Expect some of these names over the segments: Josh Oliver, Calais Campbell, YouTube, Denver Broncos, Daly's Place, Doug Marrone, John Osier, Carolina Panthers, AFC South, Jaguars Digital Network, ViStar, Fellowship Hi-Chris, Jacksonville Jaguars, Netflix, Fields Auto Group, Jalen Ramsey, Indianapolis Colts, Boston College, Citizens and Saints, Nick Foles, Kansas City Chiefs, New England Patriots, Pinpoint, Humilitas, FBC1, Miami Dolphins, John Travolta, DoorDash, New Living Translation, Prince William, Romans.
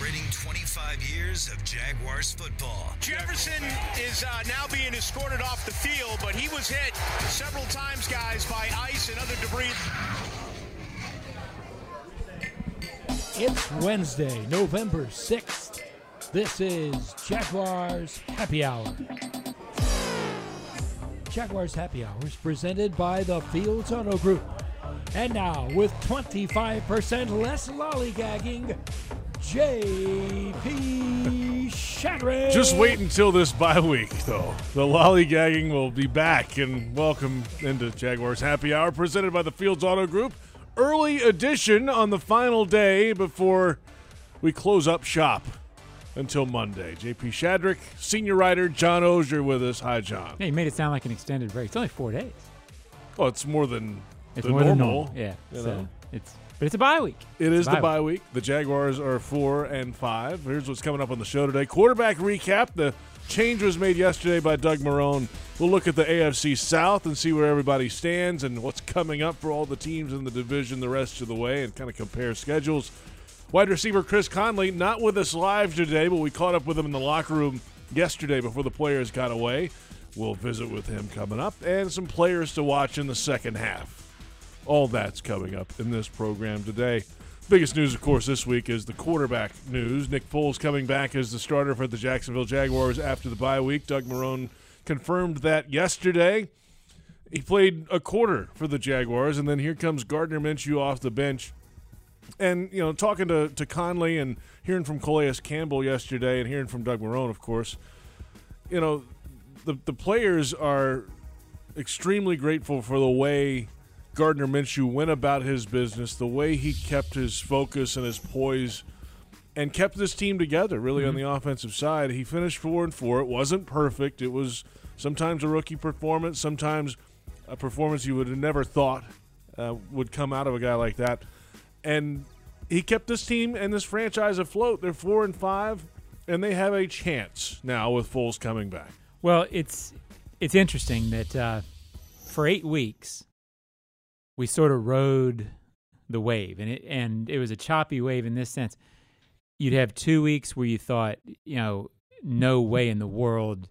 celebrating 25 years of Jaguars football. Jefferson is now being escorted off the field, but he was hit several times, guys, by ice and other debris. It's Wednesday, November 6th. This is Jaguars Happy Hour. Jaguars Happy Hour is presented by the Fields Auto Group. And now, with 25% less lollygagging, J.P. Shadrick. Just wait until this bye week, though. The lollygagging will be back. And welcome into Jaguars Happy Hour, presented by the Fields Auto Group. Early edition on the final day before we close up shop until Monday. J.P. Shadrick, senior writer, John Osier with us. Hi, John. Yeah, you made it sound like an extended break. It's only 4 days. Well, it's more than... It's more normal. Yeah. But it's a bye week. It is the bye week. The Jaguars are 4-5. Here's what's coming up on the show today. Quarterback recap. The change was made yesterday by Doug Marrone. We'll look at the AFC South and see where everybody stands and what's coming up for all the teams in the division the rest of the way and kind of compare schedules. Wide receiver Chris Conley, not with us live today, but we caught up with him in the locker room yesterday before the players got away. We'll visit with him coming up and some players to watch in the second half. All that's coming up in this program today. Biggest news, of course, this week is the quarterback news. Nick Foles coming back as the starter for the Jacksonville Jaguars after the bye week. Doug Marrone confirmed that yesterday. He played a quarter for the Jaguars, and then here comes Gardner Minshew off the bench. And, you know, talking to Conley and hearing from Calais Campbell yesterday and hearing from Doug Marrone, of course, you know, the players are extremely grateful for the way Gardner Minshew went about his business, the way he kept his focus and his poise and kept this team together, really, on the offensive side. He finished 4-4. It wasn't perfect. It was sometimes a rookie performance, sometimes a performance you would have never thought would come out of a guy like that. And he kept this team and this franchise afloat. They're 4-5, and they have a chance now with Foles coming back. Well, it's interesting that for 8 weeks – we sort of rode the wave, and it was a choppy wave in this sense. You'd have 2 weeks where you thought, you know, no way in the world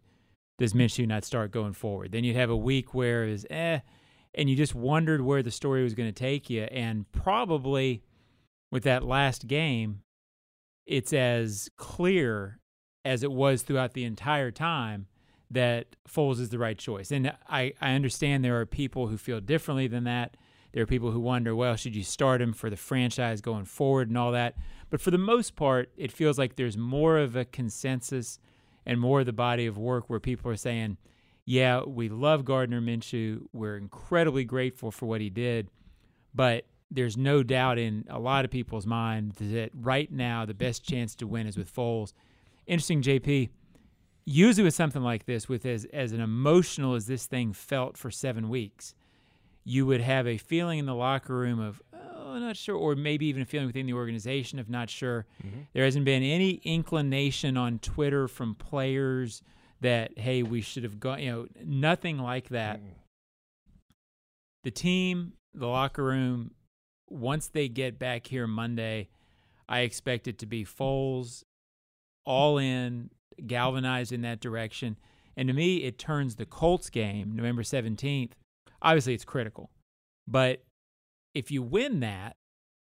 does Minshew not start going forward. Then you'd have a week where it was, and you just wondered where the story was going to take you. And probably with that last game, it's as clear as it was throughout the entire time that Foles is the right choice. And I understand there are people who feel differently than that. There are people who wonder, well, should you start him for the franchise going forward and all that? But for the most part, it feels like there's more of a consensus and more of the body of work where people are saying, yeah, we love Gardner Minshew. We're incredibly grateful for what he did. But there's no doubt in a lot of people's mind that right now the best chance to win is with Foles. Interesting, JP. Usually with something like this, with as an emotional as this thing felt for 7 weeks, you would have a feeling in the locker room of, oh, not sure, or maybe even a feeling within the organization of not sure. Mm-hmm. There hasn't been any inclination on Twitter from players that, hey, we should have gone, you know, nothing like that. Mm-hmm. The team, the locker room, once they get back here Monday, I expect it to be Foles, all in, galvanized in that direction. And to me, it turns the Colts game, November 17th, obviously, it's critical, but if you win that,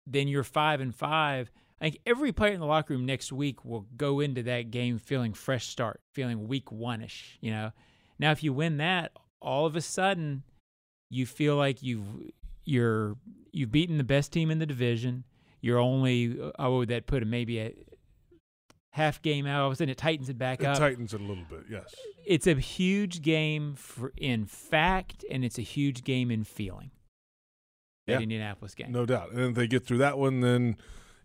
then you're 5-5. I think every player in the locker room next week will go into that game feeling fresh start, feeling week one-ish, you know. Now, if you win that, all of a sudden, you feel like you've beaten the best team in the division. You're only that put maybe a half game out. All of a sudden, it tightens it back up. It tightens it a little bit, yes. It's a huge game in fact, and it's a huge game in feeling. Yeah. That Indianapolis game. No doubt. And if they get through that one, then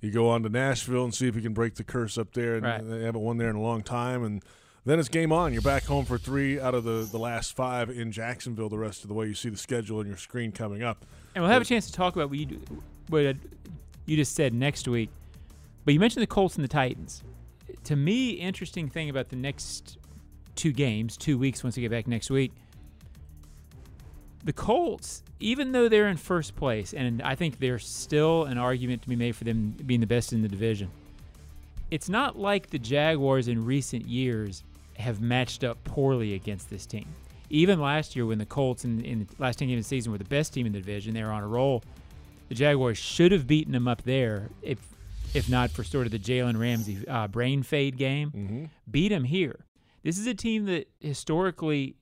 you go on to Nashville and see if you can break the curse up there. And right. They haven't won there in a long time. And then it's game on. You're back home for 3 out of the last 5 in Jacksonville the rest of the way. You see the schedule on your screen coming up. And we'll have a chance to talk about what you just said next week. But you mentioned the Colts and the Titans. To me, interesting thing about the next 2 games, 2 weeks once we get back next week, the Colts, even though they're in first place, and I think there's still an argument to be made for them being the best in the division, It's not like the Jaguars in recent years have matched up poorly against this team. Even last year when the Colts in the last 10 games of the season were the best team in the division, they were on a roll. The Jaguars should have beaten them up there if not for sort of the Jalen Ramsey brain fade game. Mm-hmm. Beat them here. This is a team that historically,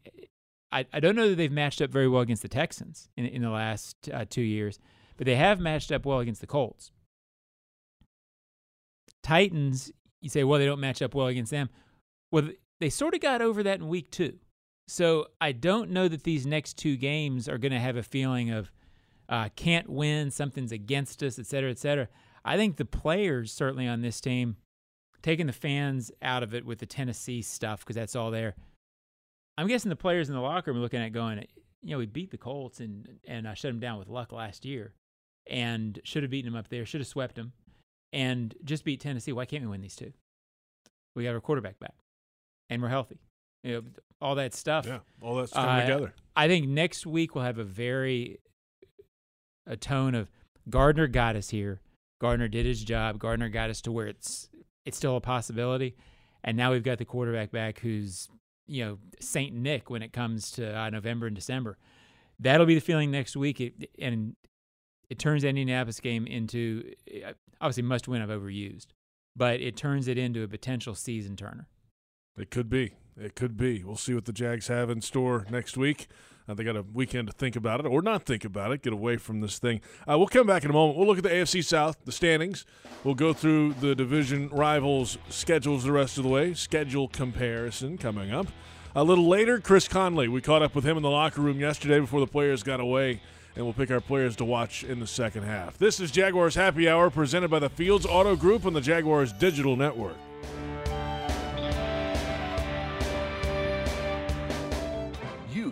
I don't know that they've matched up very well against the Texans in the last 2 years, but they have matched up well against the Colts. Titans, you say, well, they don't match up well against them. Well, they sort of got over that in week 2. So I don't know that these next 2 games are going to have a feeling of can't win, something's against us, et cetera, et cetera. I think the players certainly on this team, taking the fans out of it with the Tennessee stuff because that's all there, I'm guessing the players in the locker room are looking at going, you know, we beat the Colts and I shut them down with luck last year and should have beaten them up there, should have swept them, and just beat Tennessee. Why can't we win these 2? We got our quarterback back. And we're healthy. You know, all that stuff. Yeah, all that's coming together. I think next week we'll have a tone of Gardner got us here. Gardner did his job. Gardner got us to where it's still a possibility. And now we've got the quarterback back who's, you know, Saint Nick when it comes to November and December. That'll be the feeling next week. It turns the Indianapolis game into, obviously must win, I've overused, but it turns it into a potential season turner. It could be. It could be. We'll see what the Jags have in store next week. They got a weekend to think about it or not think about it, get away from this thing. We'll come back in a moment. We'll look at the AFC South, the standings. We'll go through the division rivals' schedules the rest of the way, schedule comparison coming up. A little later, Chris Conley. We caught up with him in the locker room yesterday before the players got away, and we'll pick our players to watch in the second half. This is Jaguars Happy Hour presented by the Fields Auto Group on the Jaguars Digital Network.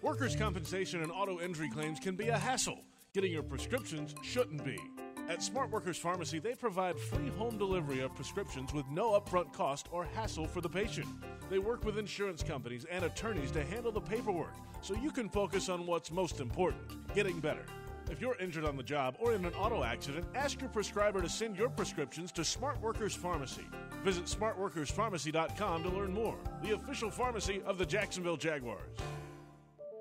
Workers' compensation and auto injury claims can be a hassle. Getting your prescriptions shouldn't be. At Smart Workers Pharmacy, they provide free home delivery of prescriptions with no upfront cost or hassle for the patient. They work with insurance companies and attorneys to handle the paperwork so you can focus on what's most important, getting better. If you're injured on the job or in an auto accident, ask your prescriber to send your prescriptions to Smart Workers Pharmacy. Visit smartworkerspharmacy.com to learn more. The official pharmacy of the Jacksonville Jaguars.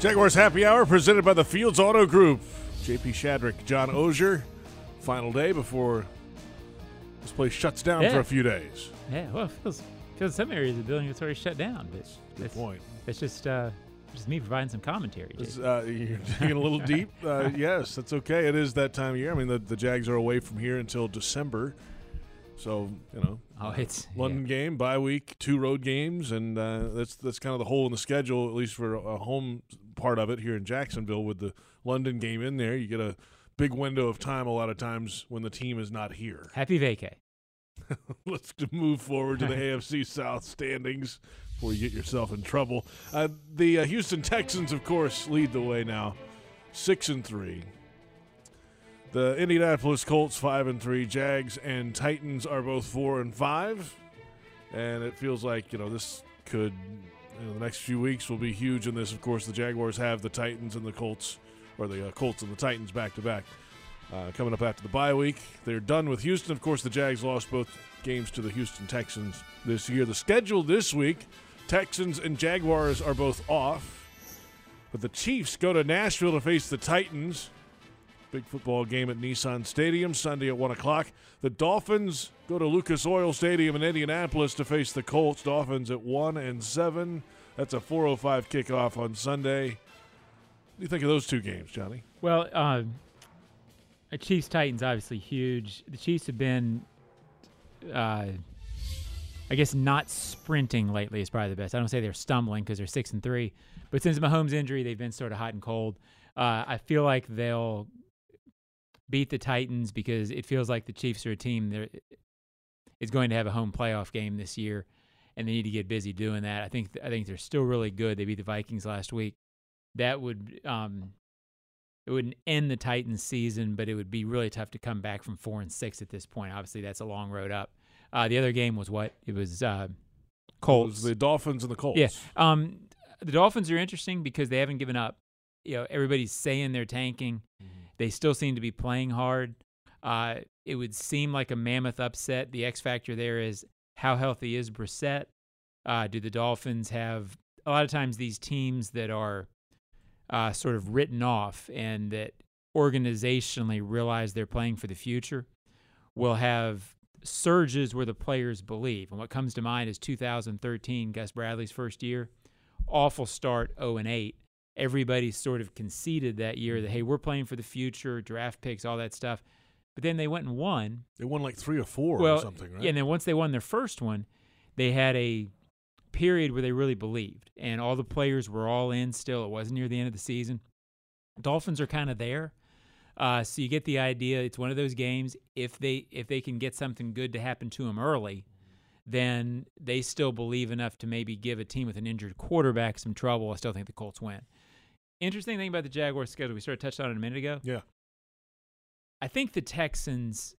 Jaguars Happy Hour presented by the Fields Auto Group. JP Shadrick, John Ogier. Final day before this place shuts down for a few days. Yeah, well, it feels some areas of the building that's already shut down. But good point. It's just me providing some commentary. You're digging a little deep. Yes, that's okay. It is that time of year. I mean, the Jags are away from here until December. So, you know, it's London game, bye week, 2 road games, and that's kind of the hole in the schedule, at least for a home part of it here in Jacksonville. With the London game in there, you get a big window of time a lot of times when the team is not here. Happy vacay. Let's move forward to the AFC South standings before you get yourself in trouble. The Houston Texans, of course, lead the way now, 6-3. The Indianapolis Colts 5-3, Jags and Titans are both 4-5, and it feels like this could the next few weeks will be huge in this. Of course, the Jaguars have the Titans and the Colts, or the Colts and the Titans back to back coming up after the bye week. They're done with Houston. Of course, the Jags lost both games to the Houston Texans this year. The schedule this week: Texans and Jaguars are both off, but the Chiefs go to Nashville to face the Titans. Big football game at Nissan Stadium Sunday at 1 o'clock. The Dolphins go to Lucas Oil Stadium in Indianapolis to face the Colts. Dolphins at 1-7. That's a 4:05 kickoff on Sunday. What do you think of those two games, Johnny? Well, Chiefs-Titans, obviously huge. The Chiefs have been, I guess, not sprinting lately is probably the best. I don't say they're stumbling because they're 6-3. But since Mahomes' injury, they've been sort of hot and cold. I feel like they'll beat the Titans because it feels like the Chiefs are a team that is going to have a home playoff game this year, and they need to get busy doing that. I think they're still really good. They beat the Vikings last week. That would it wouldn't end the Titans' season, but it would be really tough to come back from 4-6 at this point. Obviously, that's a long road up. The other game was what? It was Colts. It was the Dolphins and the Colts. Yeah. The Dolphins are interesting because they haven't given up. You know, everybody's saying they're tanking. They still seem to be playing hard. It would seem like a mammoth upset. The X factor there is how healthy is Brissett? Do the Dolphins have – a lot of times these teams that are sort of written off and that organizationally realize they're playing for the future will have surges where the players believe. And what comes to mind is 2013, Gus Bradley's first year, awful start, 0-8. Everybody sort of conceded that year that, hey, we're playing for the future, draft picks, all that stuff. But then they went and won. They won like 3 or 4 or something, right? Yeah, and then once they won their first one, they had a period where they really believed. And all the players were all in still. It wasn't near the end of the season. Dolphins are kind of there. So you get the idea. It's one of those games. If they can get something good to happen to them early, then they still believe enough to maybe give a team with an injured quarterback some trouble. I still think the Colts win. Interesting thing about the Jaguars schedule, we sort of touched on it a minute ago. Yeah. I think the Texans,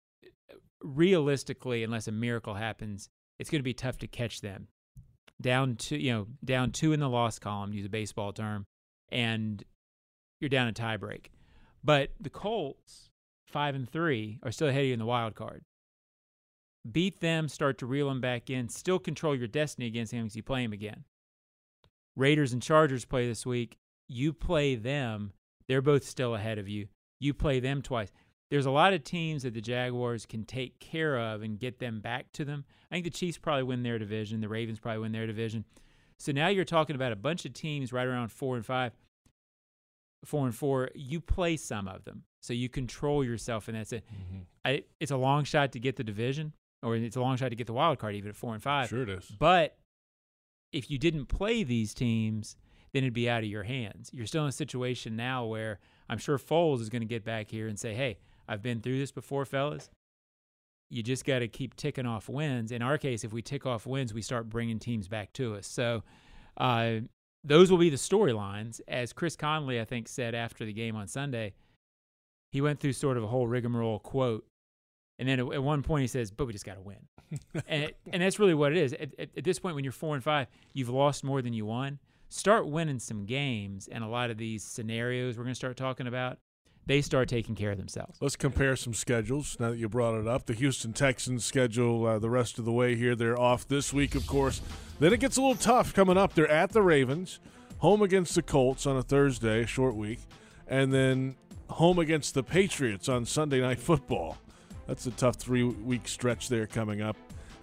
realistically, unless a miracle happens, it's going to be tough to catch them. Down two in the loss column, use a baseball term, and you're down a tiebreak. But the Colts, 5-3, are still ahead of you in the wild card. Beat them, start to reel them back in, still control your destiny against them because you play them again. Raiders and Chargers play this week. You play them. They're both still ahead of you. You play them twice. There's a lot of teams that the Jaguars can take care of and get them back to them. I think the Chiefs probably win their division. The Ravens probably win their division. So now you're talking about a bunch of teams right around 4-5, 4-4. You play some of them. So you control yourself, and that's it. Mm-hmm. It's a long shot to get the division, or it's a long shot to get the wild card even at 4-5. Sure it is. But if you didn't play these teams, then it'd be out of your hands. You're still in a situation now where I'm sure Foles is going to get back here and say, hey, I've been through this before, fellas. You just got to keep ticking off wins. In our case, if we tick off wins, we start bringing teams back to us. So those will be the storylines. As Chris Conley, I think, said after the game on Sunday, he went through sort of a whole rigmarole quote. And then at one point he says, but we just got to win. and that's really what it is. At this point, when you're 4-5, you've lost more than you won. Start winning some games, and a lot of these scenarios we're going to start talking about, they start taking care of themselves. Let's compare some schedules now that you brought it up. The Houston Texans schedule the rest of the way here. They're off this week, of course. Then it gets a little tough coming up. They're at the Ravens, home against the Colts on a Thursday, a short week, and then home against the Patriots on Sunday Night Football. That's a tough 3-week stretch there coming up.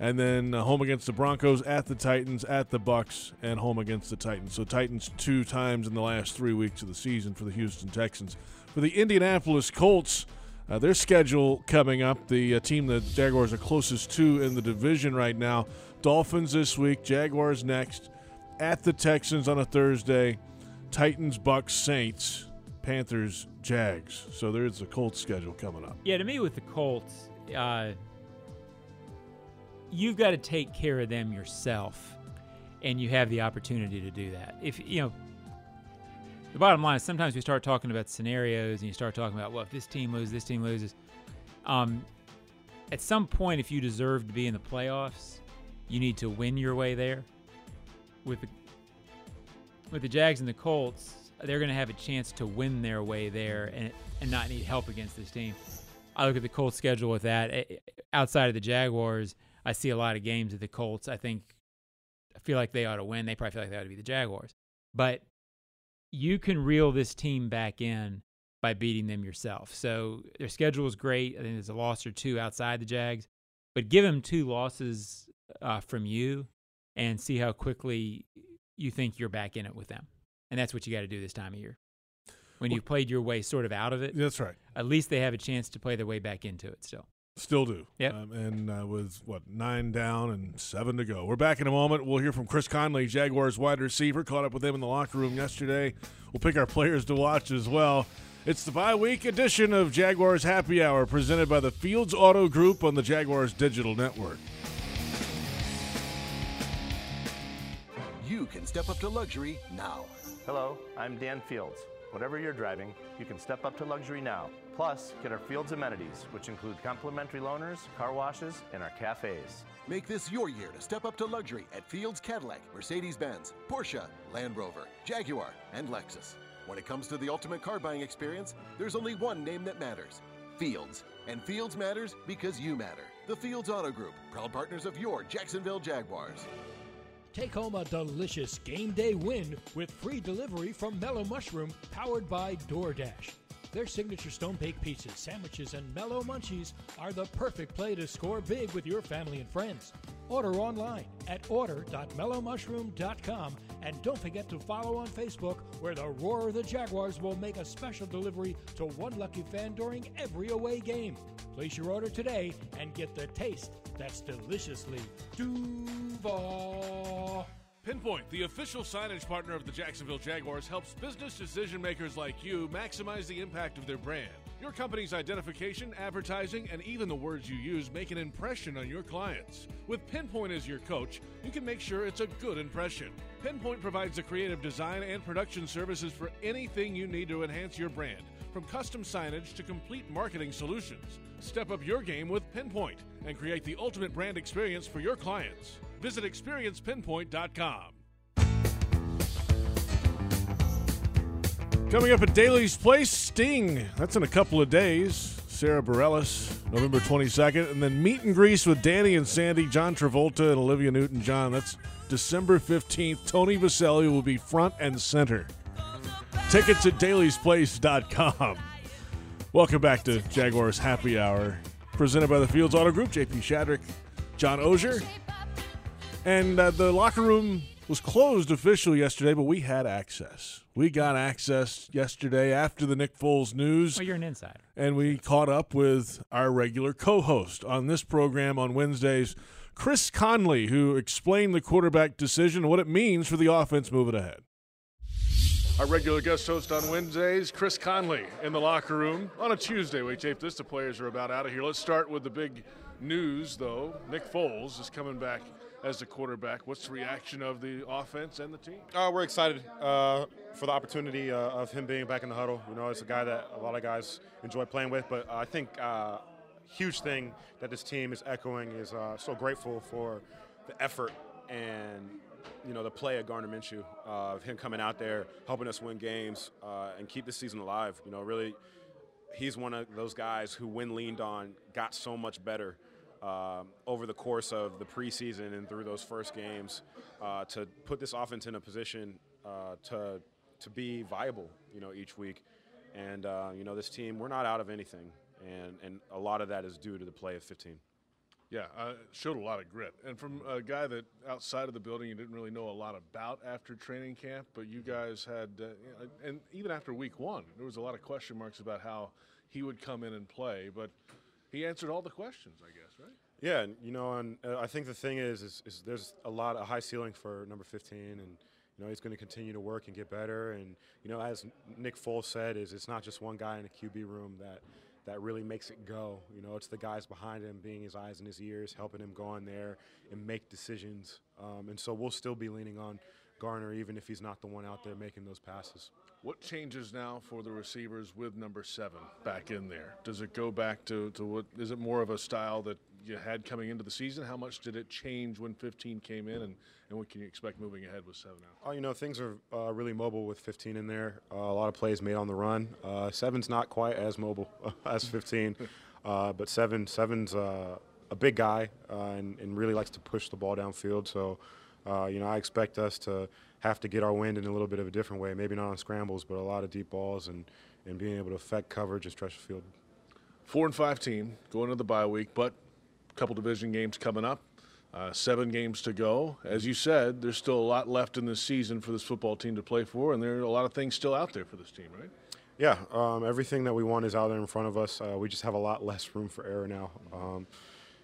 And then home against the Broncos, at the Titans, at the Bucks, and home against the Titans. So Titans 2 times in the last 3 weeks of the season for the Houston Texans. For the Indianapolis Colts, their schedule coming up, the team the Jaguars are closest to in the division right now, Dolphins this week, Jaguars next, at the Texans on a Thursday, Titans, Bucks, Saints, Panthers, Jags. So there's the Colts schedule coming up. Yeah, to me with the Colts, you've got to take care of them yourself, and you have the opportunity to do that. If you know, the bottom line is sometimes we start talking about scenarios, and you start talking about, well, if this team loses, this team loses. At some point, if you deserve to be in the playoffs, you need to win your way there. With the Jags and the Colts, they're going to have a chance to win their way there and not need help against this team. I look at the Colts schedule with that. Outside of the Jaguars, I see a lot of games of the Colts. I feel like they ought to win. They probably feel like they ought to be the Jaguars. But you can reel this team back in by beating them yourself. So their schedule is great. I think there's a loss or two outside the Jags, but give them two losses from you and see how quickly you think you're back in it with them. And that's what you got to do this time of year. When you've played your way sort of out of it. That's right. At least they have a chance to play their way back into it still. Still do. Yep. And with, what, 9 down and 7 to go. We're back in a moment. We'll hear from Chris Conley, Jaguars wide receiver. Caught up with him in the locker room yesterday. We'll pick our players to watch as well. It's the bye-week edition of Jaguars Happy Hour, presented by the Fields Auto Group on the Jaguars Digital Network. You can step up to luxury now. Hello, I'm Dan Fields. Whatever you're driving, you can step up to luxury now. Plus, get our Fields amenities, which include complimentary loaners, car washes, and our cafes. Make this your year to step up to luxury at Fields Cadillac, Mercedes-Benz, Porsche, Land Rover, Jaguar, and Lexus. When it comes to the ultimate car buying experience, there's only one name that matters, Fields. And Fields matters because you matter. The Fields Auto Group, proud partners of your Jacksonville Jaguars. Take home a delicious game day win with free delivery from Mellow Mushroom, powered by DoorDash. Their signature stone-baked pizzas, sandwiches, and mellow munchies are the perfect play to score big with your family and friends. Order online at order.mellowmushroom.com, and don't forget to follow on Facebook, where the Roar of the Jaguars will make a special delivery to one lucky fan during every away game. Place your order today and get the taste that's deliciously Duval. Pinpoint, the official signage partner of the Jacksonville Jaguars, helps business decision makers like you maximize the impact of their brand. Your company's identification, advertising, and even the words you use make an impression on your clients. With Pinpoint as your coach, you can make sure it's a good impression. Pinpoint provides the creative design and production services for anything you need to enhance your brand, from custom signage to complete marketing solutions. Step up your game with Pinpoint and create the ultimate brand experience for your clients. Visit experiencepinpoint.com. Coming up at Daly's Place, Sting. That's in a couple of days. Sarah Bareilles, November 22nd. And then Meet and Grease with Danny and Sandy, John Travolta, and Olivia Newton-John. That's December 15th. Tony Boselli will be front and center. Tickets at dailysplace.com. Welcome back to Jaguars Happy Hour, presented by the Fields Auto Group. JP Shadrick, John Ogier. And the locker room was closed officially yesterday, but we had access. We got access yesterday after the Nick Foles news. Well, you're an insider. And we caught up with our regular co-host on this program on Wednesdays, Chris Conley, who explained the quarterback decision and what it means for the offense moving ahead. Our regular guest host on Wednesdays, Chris Conley, in the locker room on a Tuesday. We taped this. The players are about out of here. Let's start with the big news, though. Nick Foles is coming back as the quarterback. What's the reaction of the offense and the team? We're excited for the opportunity of him being back in the huddle. You know, it's a guy that a lot of guys enjoy playing with, but I think huge thing that this team is echoing is so grateful for the effort and, you know, the play of Gardner Minshew, of him coming out there, helping us win games and keep the season alive. You know, really, he's one of those guys who, when leaned on, got so much better over the course of the preseason and through those first games to put this offense in a position to be viable, you know, each week. And, you know, this team, we're not out of anything, and a lot of that is due to the play of 15. Yeah, showed a lot of grit. And from a guy that outside of the building you didn't really know a lot about after training camp, but you guys had, and even after week one, there was a lot of question marks about how he would come in and play, but he answered all the questions, I guess, right? Yeah, you know, and I think the thing is there's a lot of high ceiling for number 15, and, you know, he's going to continue to work and get better. And, you know, as Nick Foles said, is it's not just one guy in a QB room that really makes it go. You know, it's the guys behind him being his eyes and his ears, helping him go in there and make decisions. And so we'll still be leaning on Garner, even if he's not the one out there making those passes. What changes now for the receivers with number 7 back in there? Does it go back to what, is it more of a style that you had coming into the season? How much did it change when 15 came in, and what can you expect moving ahead with 7 out? Oh, you know, things are really mobile with 15 in there. A lot of plays made on the run. 7's not quite as mobile as 15, but 7's a big guy and really likes to push the ball downfield. So, you know, I expect us to have to get our wind in a little bit of a different way, maybe not on scrambles, but a lot of deep balls and, and being able to affect coverage and stretch the field. 4-5 team going into the bye week, but a couple division games coming up. 7 games to go. As you said, there's still a lot left in this season for this football team to play for, and there are a lot of things still out there for this team, right? Yeah, everything that we want is out there in front of us. We just have a lot less room for error now.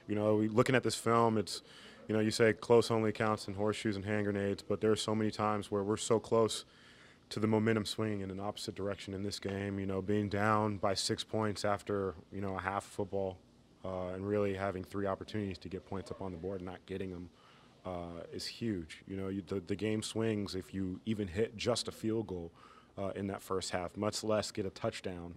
You know, looking at this film, it's, you know, you say close only counts and horseshoes and hand grenades, but there are so many times where we're so close to the momentum swinging in an opposite direction in this game, you know, being down by 6 points after, you know, a half football. And really having 3 opportunities to get points up on the board and not getting them is huge. You know, the game swings if you even hit just a field goal in that first half, much less get a touchdown.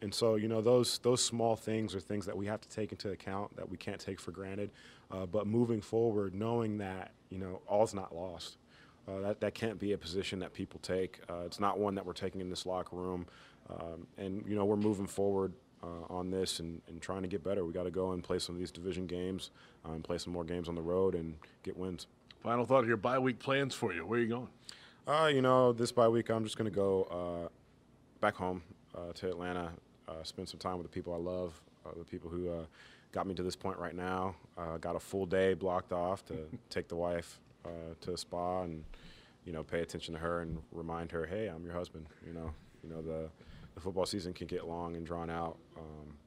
And so, you know, those small things are things that we have to take into account that we can't take for granted. But moving forward, knowing that, you know, all's not lost. That can't be a position that people take. It's not one that we're taking in this locker room. And, you know, we're moving forward on this and trying to get better. We got to go and play some of these division games and play some more games on the road and get wins. Final thought of your bye week plans for you. Where are you going? You know, this bye week I'm just going to go back home to Atlanta, spend some time with the people I love, the people who got me to this point right now. Got a full day blocked off to take the wife to a spa and, you know, pay attention to her and remind her, hey, I'm your husband. You know the football season can get long and drawn out,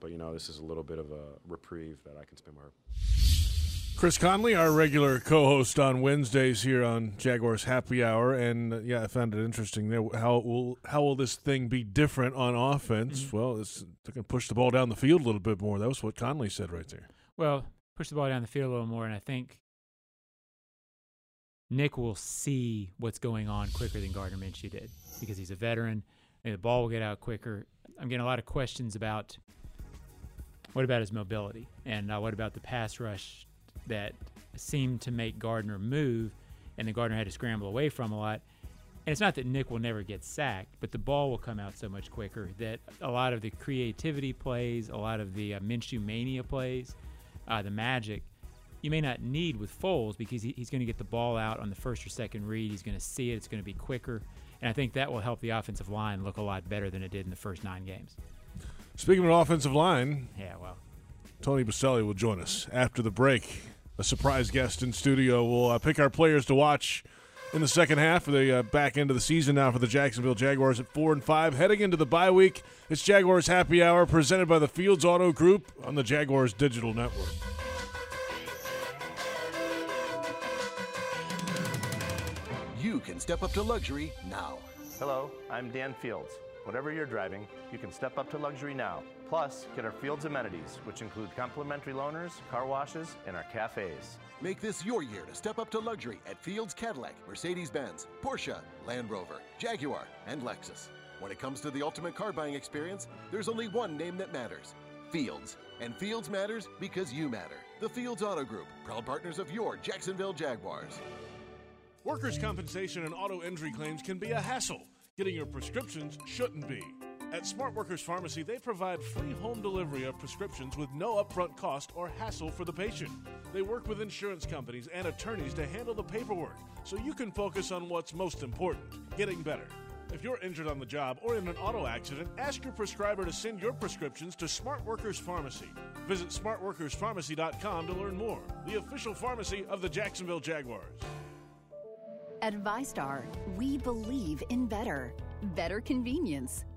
but, you know, this is a little bit of a reprieve that I can spend with her. Chris Conley, our regular co-host on Wednesdays here on Jaguars Happy Hour, and, yeah, I found it interesting there. How will this thing be different on offense? Mm-hmm. Well, they're going to push the ball down the field a little bit more. That was what Conley said right there. Well, push the ball down the field a little more, and I think Nick will see what's going on quicker than Gardner Minshew did because he's a veteran. The ball will get out quicker. I'm getting a lot of questions about what about his mobility and what about the pass rush that seemed to make Gardner move and then Gardner had to scramble away from a lot. And it's not that Nick will never get sacked, but the ball will come out so much quicker that a lot of the creativity plays, a lot of the Minshew mania plays, the magic, you may not need with Foles because he's going to get the ball out on the first or second read. He's going to see it. It's going to be quicker. And I think that will help the offensive line look a lot better than it did in the first 9 games. Speaking of an offensive line, yeah, well, Tony Boselli will join us after the break. A surprise guest in studio. We'll pick our players to watch in the second half of the back end of the season now for the Jacksonville Jaguars at 4-5. Heading into the bye week, it's Jaguars Happy Hour presented by the Fields Auto Group on the Jaguars Digital Network. You can step up to luxury now. Hello, I'm Dan Fields. Whatever you're driving, you can step up to luxury now. Plus, get our Fields amenities, which include complimentary loaners, car washes, and our cafes. Make this your year to step up to luxury at Fields Cadillac, Mercedes-Benz, Porsche, Land Rover, Jaguar, and Lexus. When it comes to the ultimate car buying experience, there's only one name that matters, Fields. And Fields matters because you matter. The Fields Auto Group, proud partners of your Jacksonville Jaguars. Workers' compensation and auto injury claims can be a hassle. Getting your prescriptions shouldn't be. At Smart Workers Pharmacy, they provide free home delivery of prescriptions with no upfront cost or hassle for the patient. They work with insurance companies and attorneys to handle the paperwork so you can focus on what's most important, getting better. If you're injured on the job or in an auto accident, ask your prescriber to send your prescriptions to Smart Workers Pharmacy. Visit smartworkerspharmacy.com to learn more. The official pharmacy of the Jacksonville Jaguars. At ViStar, we believe in better convenience,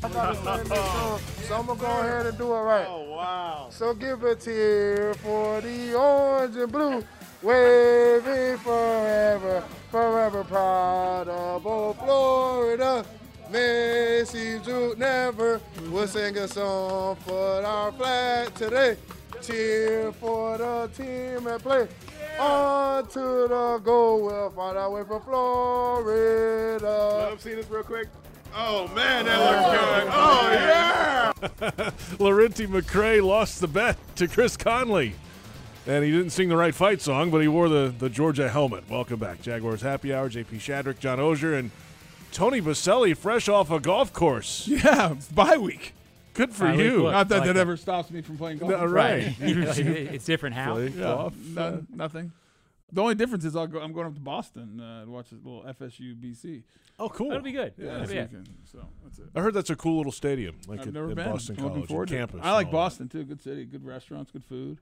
So I'm going to go ahead and do it right. Oh, wow. So give a tear for the orange and blue, waving forever proud of old Florida. Macy Drew never will sing a song for our flag today. Cheer for the team and play. On to the goal. We'll find our way for Florida. Let them see this real quick. Oh, man, that looks good. Oh, yeah. Laurenti McCray lost the bet to Chris Conley. And he didn't sing the right fight song, but he wore the Georgia helmet. Welcome back. Jaguars Happy Hour, JP Shadrick, John Osier, and Tony Boselli fresh off a golf course. Yeah, it's bye week. Good for you. Not that like that ever stops me from playing golf. No, right. It's different how. Yeah. No, nothing. The only difference is I'm going up to Boston to watch a little FSU-BC. Oh, cool. That'll be good. Yeah, that'll be weekend, so that's it. I heard that's a cool little stadium. Like I've never been. Boston College on campus. I like Boston, too. Good city, good restaurants, good food.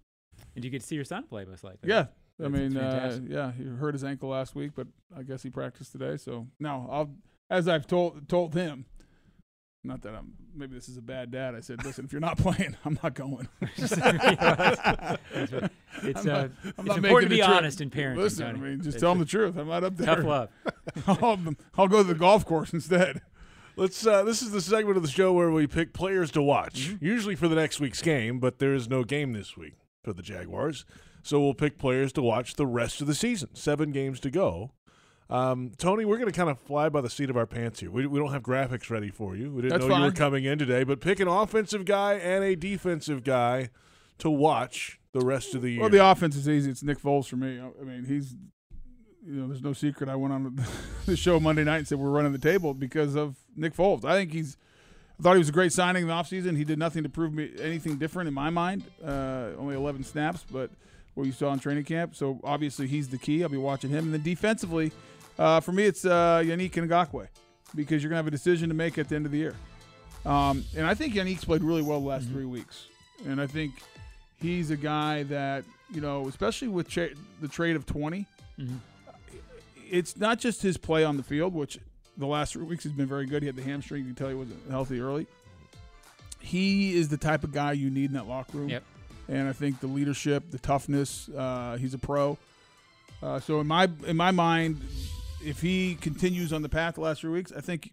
And you get to see your son play most likely. Yeah. I mean, yeah, he hurt his ankle last week, but I guess he practiced today. So, no, as I've told him, not that I'm – maybe this is a bad dad. I said, listen, if you're not playing, I'm not going. It's important to be honest in parenting. Listen, Tony. I mean, just tell them the truth. I'm not up there. Tough love. I'll go to the golf course instead. Let's. This is the segment of the show where we pick players to watch, usually for the next week's game, but there is no game this week for the Jaguars. So we'll pick players to watch the rest of the season. 7 games to go. Tony, we're going to kind of fly by the seat of our pants here. We don't have graphics ready for you. We didn't know you were coming in today, but pick an offensive guy and a defensive guy to watch the rest of the year. Well, the offense is easy. It's Nick Foles for me. I mean, he's, there's no secret. I went on the show Monday night and said we're running the table because of Nick Foles. I think I thought he was a great signing in the offseason. He did nothing to prove me anything different in my mind. Only 11 snaps, but what you saw in training camp. So, obviously, he's the key. I'll be watching him. And then defensively, for me, it's Yannick Ngakoue because you're going to have a decision to make at the end of the year. And I think Yannick's played really well the last 3 weeks. And I think he's a guy that, especially with the trade of 20, it's not just his play on the field, which the last 3 weeks has been very good. He had the hamstring. You can tell he wasn't healthy early. He is the type of guy you need in that locker room. Yep. And I think the leadership, the toughness, he's a pro. So in my mind, if he continues on the path the last 3 weeks, I think you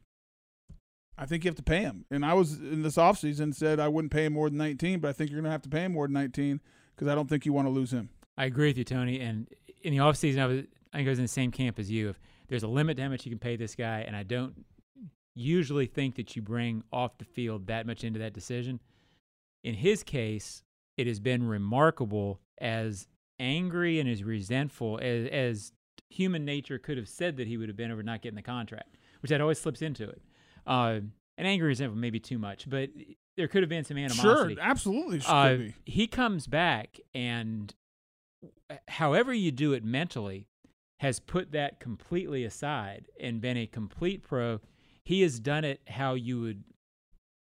have to pay him. And I was in this offseason said I wouldn't pay him more than 19, but I think you're going to have to pay him more than 19 because I don't think you want to lose him. I agree with you, Tony. And in the offseason, I think I was in the same camp as you. If there's a limit to how much you can pay this guy, and I don't usually think that you bring off the field that much into that decision. In his case, it has been remarkable as angry and as resentful as human nature could have said that he would have been over not getting the contract, which that always slips into it. And angry and resentful maybe too much, but there could have been some animosity. Sure, absolutely. He comes back and however you do it mentally has put that completely aside and been a complete pro. He has done it how you would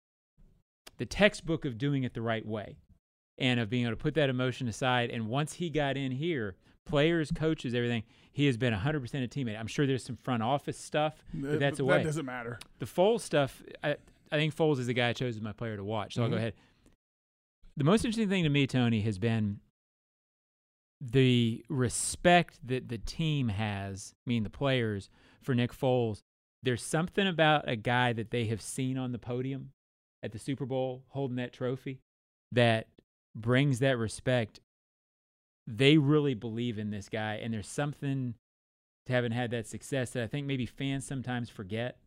– the textbook of doing it the right way. And of being able to put that emotion aside. And once he got in here, players, coaches, everything, he has been 100% a teammate. I'm sure there's some front office stuff, but that's a way. That doesn't matter. The Foles stuff, I think Foles is the guy I chose as my player to watch, so I'll go ahead. The most interesting thing to me, Tony, has been the respect that the team has, meaning the players, for Nick Foles. There's something about a guy that they have seen on the podium at the Super Bowl holding that trophy that brings that respect. They really believe in this guy, and there's something to having had that success that I think maybe fans sometimes forget.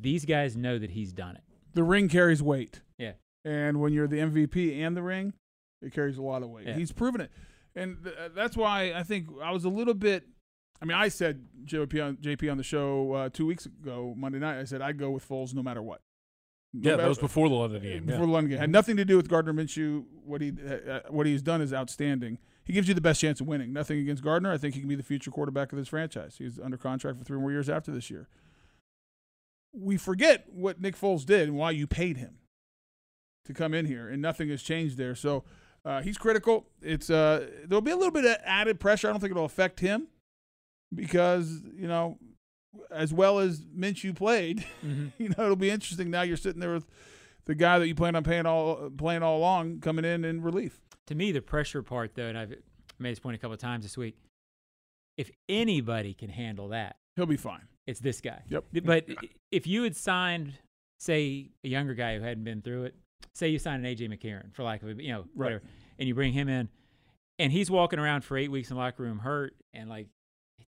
These guys know that he's done it. The ring carries weight. Yeah. And when you're the MVP and the ring, it carries a lot of weight. Yeah. He's proven it. And that's why I think I was a little bit – I mean, I said JP on the show 2 weeks ago, Monday night, I said I'd go with Foles no matter what. Yeah, that was before the London game. Before the London game. Had nothing to do with Gardner Minshew. What he's done is outstanding. He gives you the best chance of winning. Nothing against Gardner. I think he can be the future quarterback of this franchise. He's under contract for 3 more years after this year. We forget what Nick Foles did and why you paid him to come in here, and nothing has changed there. So he's critical. It's there'll be a little bit of added pressure. I don't think it'll affect him because, as well as Minshew played, it'll be interesting. Now you're sitting there with the guy that you planned on playing all along coming in relief. To me, the pressure part, though, and I've made this point a couple of times this week, if anybody can handle that, he'll be fine. It's this guy. Yep. But if you had signed, say, a younger guy who hadn't been through it, say you signed an AJ McCarron for lack of whatever, and you bring him in, and he's walking around for 8 weeks in the locker room hurt and like.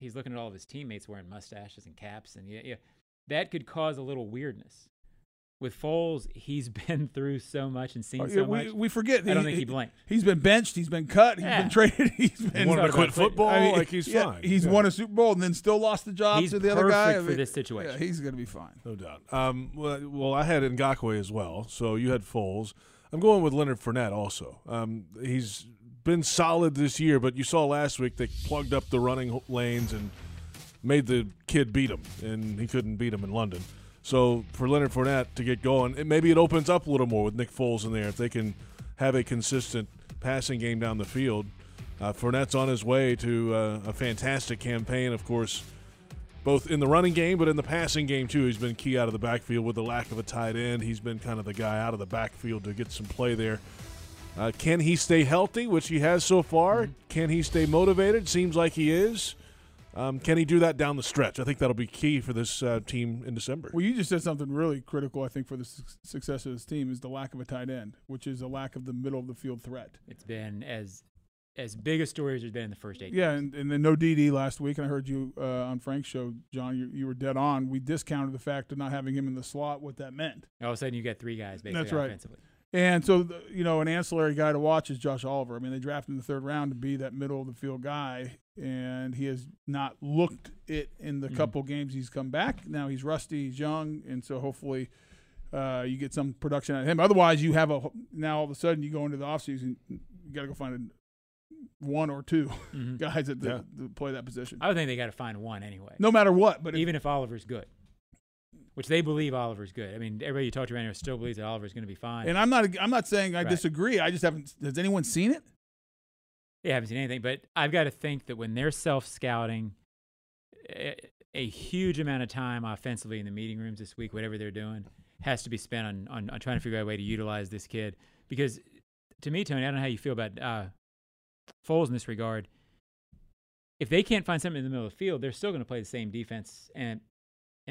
He's looking at all of his teammates wearing mustaches and caps, and that could cause a little weirdness. With Foles, he's been through so much and seen so much. We forget. I don't think he blinked. He's been benched. He's been cut. He's been traded. He's been won to quit football. I mean, like he's fine. He's won a Super Bowl and then still lost the job to the other guy. He's perfect for this situation. Yeah, he's going to be fine. No doubt. Well, I had Ngakoue as well, so you had Foles. I'm going with Leonard Fournette also. He's been solid this year, but you saw last week they plugged up the running lanes and made the kid beat him, and he couldn't beat him in London. So for Leonard Fournette to get going, maybe it opens up a little more with Nick Foles in there. If they can have a consistent passing game down the field, Fournette's on his way to a fantastic campaign, of course, both in the running game but in the passing game too. He's been key out of the backfield with the lack of a tight end. He's been kind of the guy out of the backfield to get some play there. Can he stay healthy, which he has so far? Mm-hmm. Can he stay motivated? Seems like he is. Can he do that down the stretch? I think that'll be key for this team in December. Well, you just said something really critical, I think, for the success of this team is the lack of a tight end, which is a lack of the middle-of-the-field threat. It's been as big a story as it's been in the first 8 years. Yeah, and then no DD last week, and I heard you on Frank's show, John, you were dead on. We discounted the fact of not having him in the slot, what that meant. All of a sudden you got three guys basically offensively. And so, an ancillary guy to watch is Josh Oliver. I mean, they drafted him in the third round to be that middle-of-the-field guy, and he has not looked it in the couple games he's come back. Now he's rusty, he's young, and so hopefully you get some production out of him. Otherwise, you have now all of a sudden you go into the offseason, you got to go find one or two guys that play that position. I would think they got to find one anyway. No matter what. But even if Oliver's good. Which they believe Oliver's good. I mean, everybody you talk to around here still believes that Oliver's going to be fine. And I'm not saying I disagree. I just haven't. Has anyone seen it? They haven't seen anything. But I've got to think that when they're self-scouting a huge amount of time offensively in the meeting rooms this week, whatever they're doing, has to be spent on trying to figure out a way to utilize this kid. Because to me, Tony, I don't know how you feel about Foles in this regard. If they can't find something in the middle of the field, they're still going to play the same defense and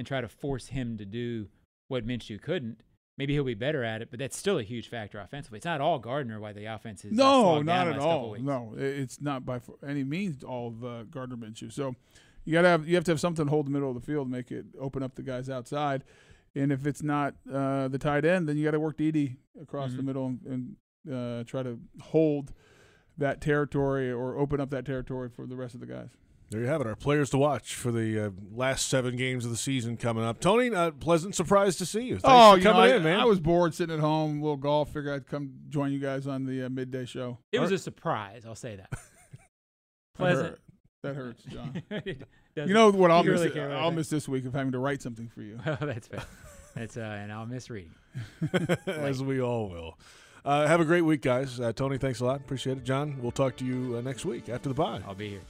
try to force him to do what Minshew couldn't. Maybe he'll be better at it, but that's still a huge factor offensively. It's not all Gardner why the offense is slowed down last couple weeks. No, it's not by any means all of Gardner Minshew. So you have to have something to hold the middle of the field, make it open up the guys outside. And if it's not the tight end, then you got to work DD across the middle and try to hold that territory or open up that territory for the rest of the guys. There you have it, our players to watch for the last 7 games of the season coming up. Tony, pleasant surprise to see you. Thanks for coming in, man. I was bored sitting at home, a little golf. Figured I'd come join you guys on the midday show. It was a surprise, I'll say that. Pleasant. That hurts, John. You know what I'll miss? Really I'll miss this week of having to write something for you. Oh, that's fair. And I'll miss reading. As we all will. Have a great week, guys. Tony, thanks a lot. Appreciate it. John, we'll talk to you next week after the bye. I'll be here.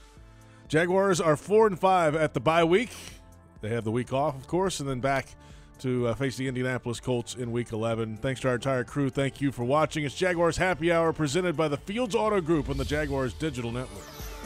Jaguars are 4-5 at the bye week. They have the week off, of course, and then back to face the Indianapolis Colts in Week 11. Thanks to our entire crew. Thank you for watching. It's Jaguars Happy Hour presented by the Fields Auto Group on the Jaguars Digital Network.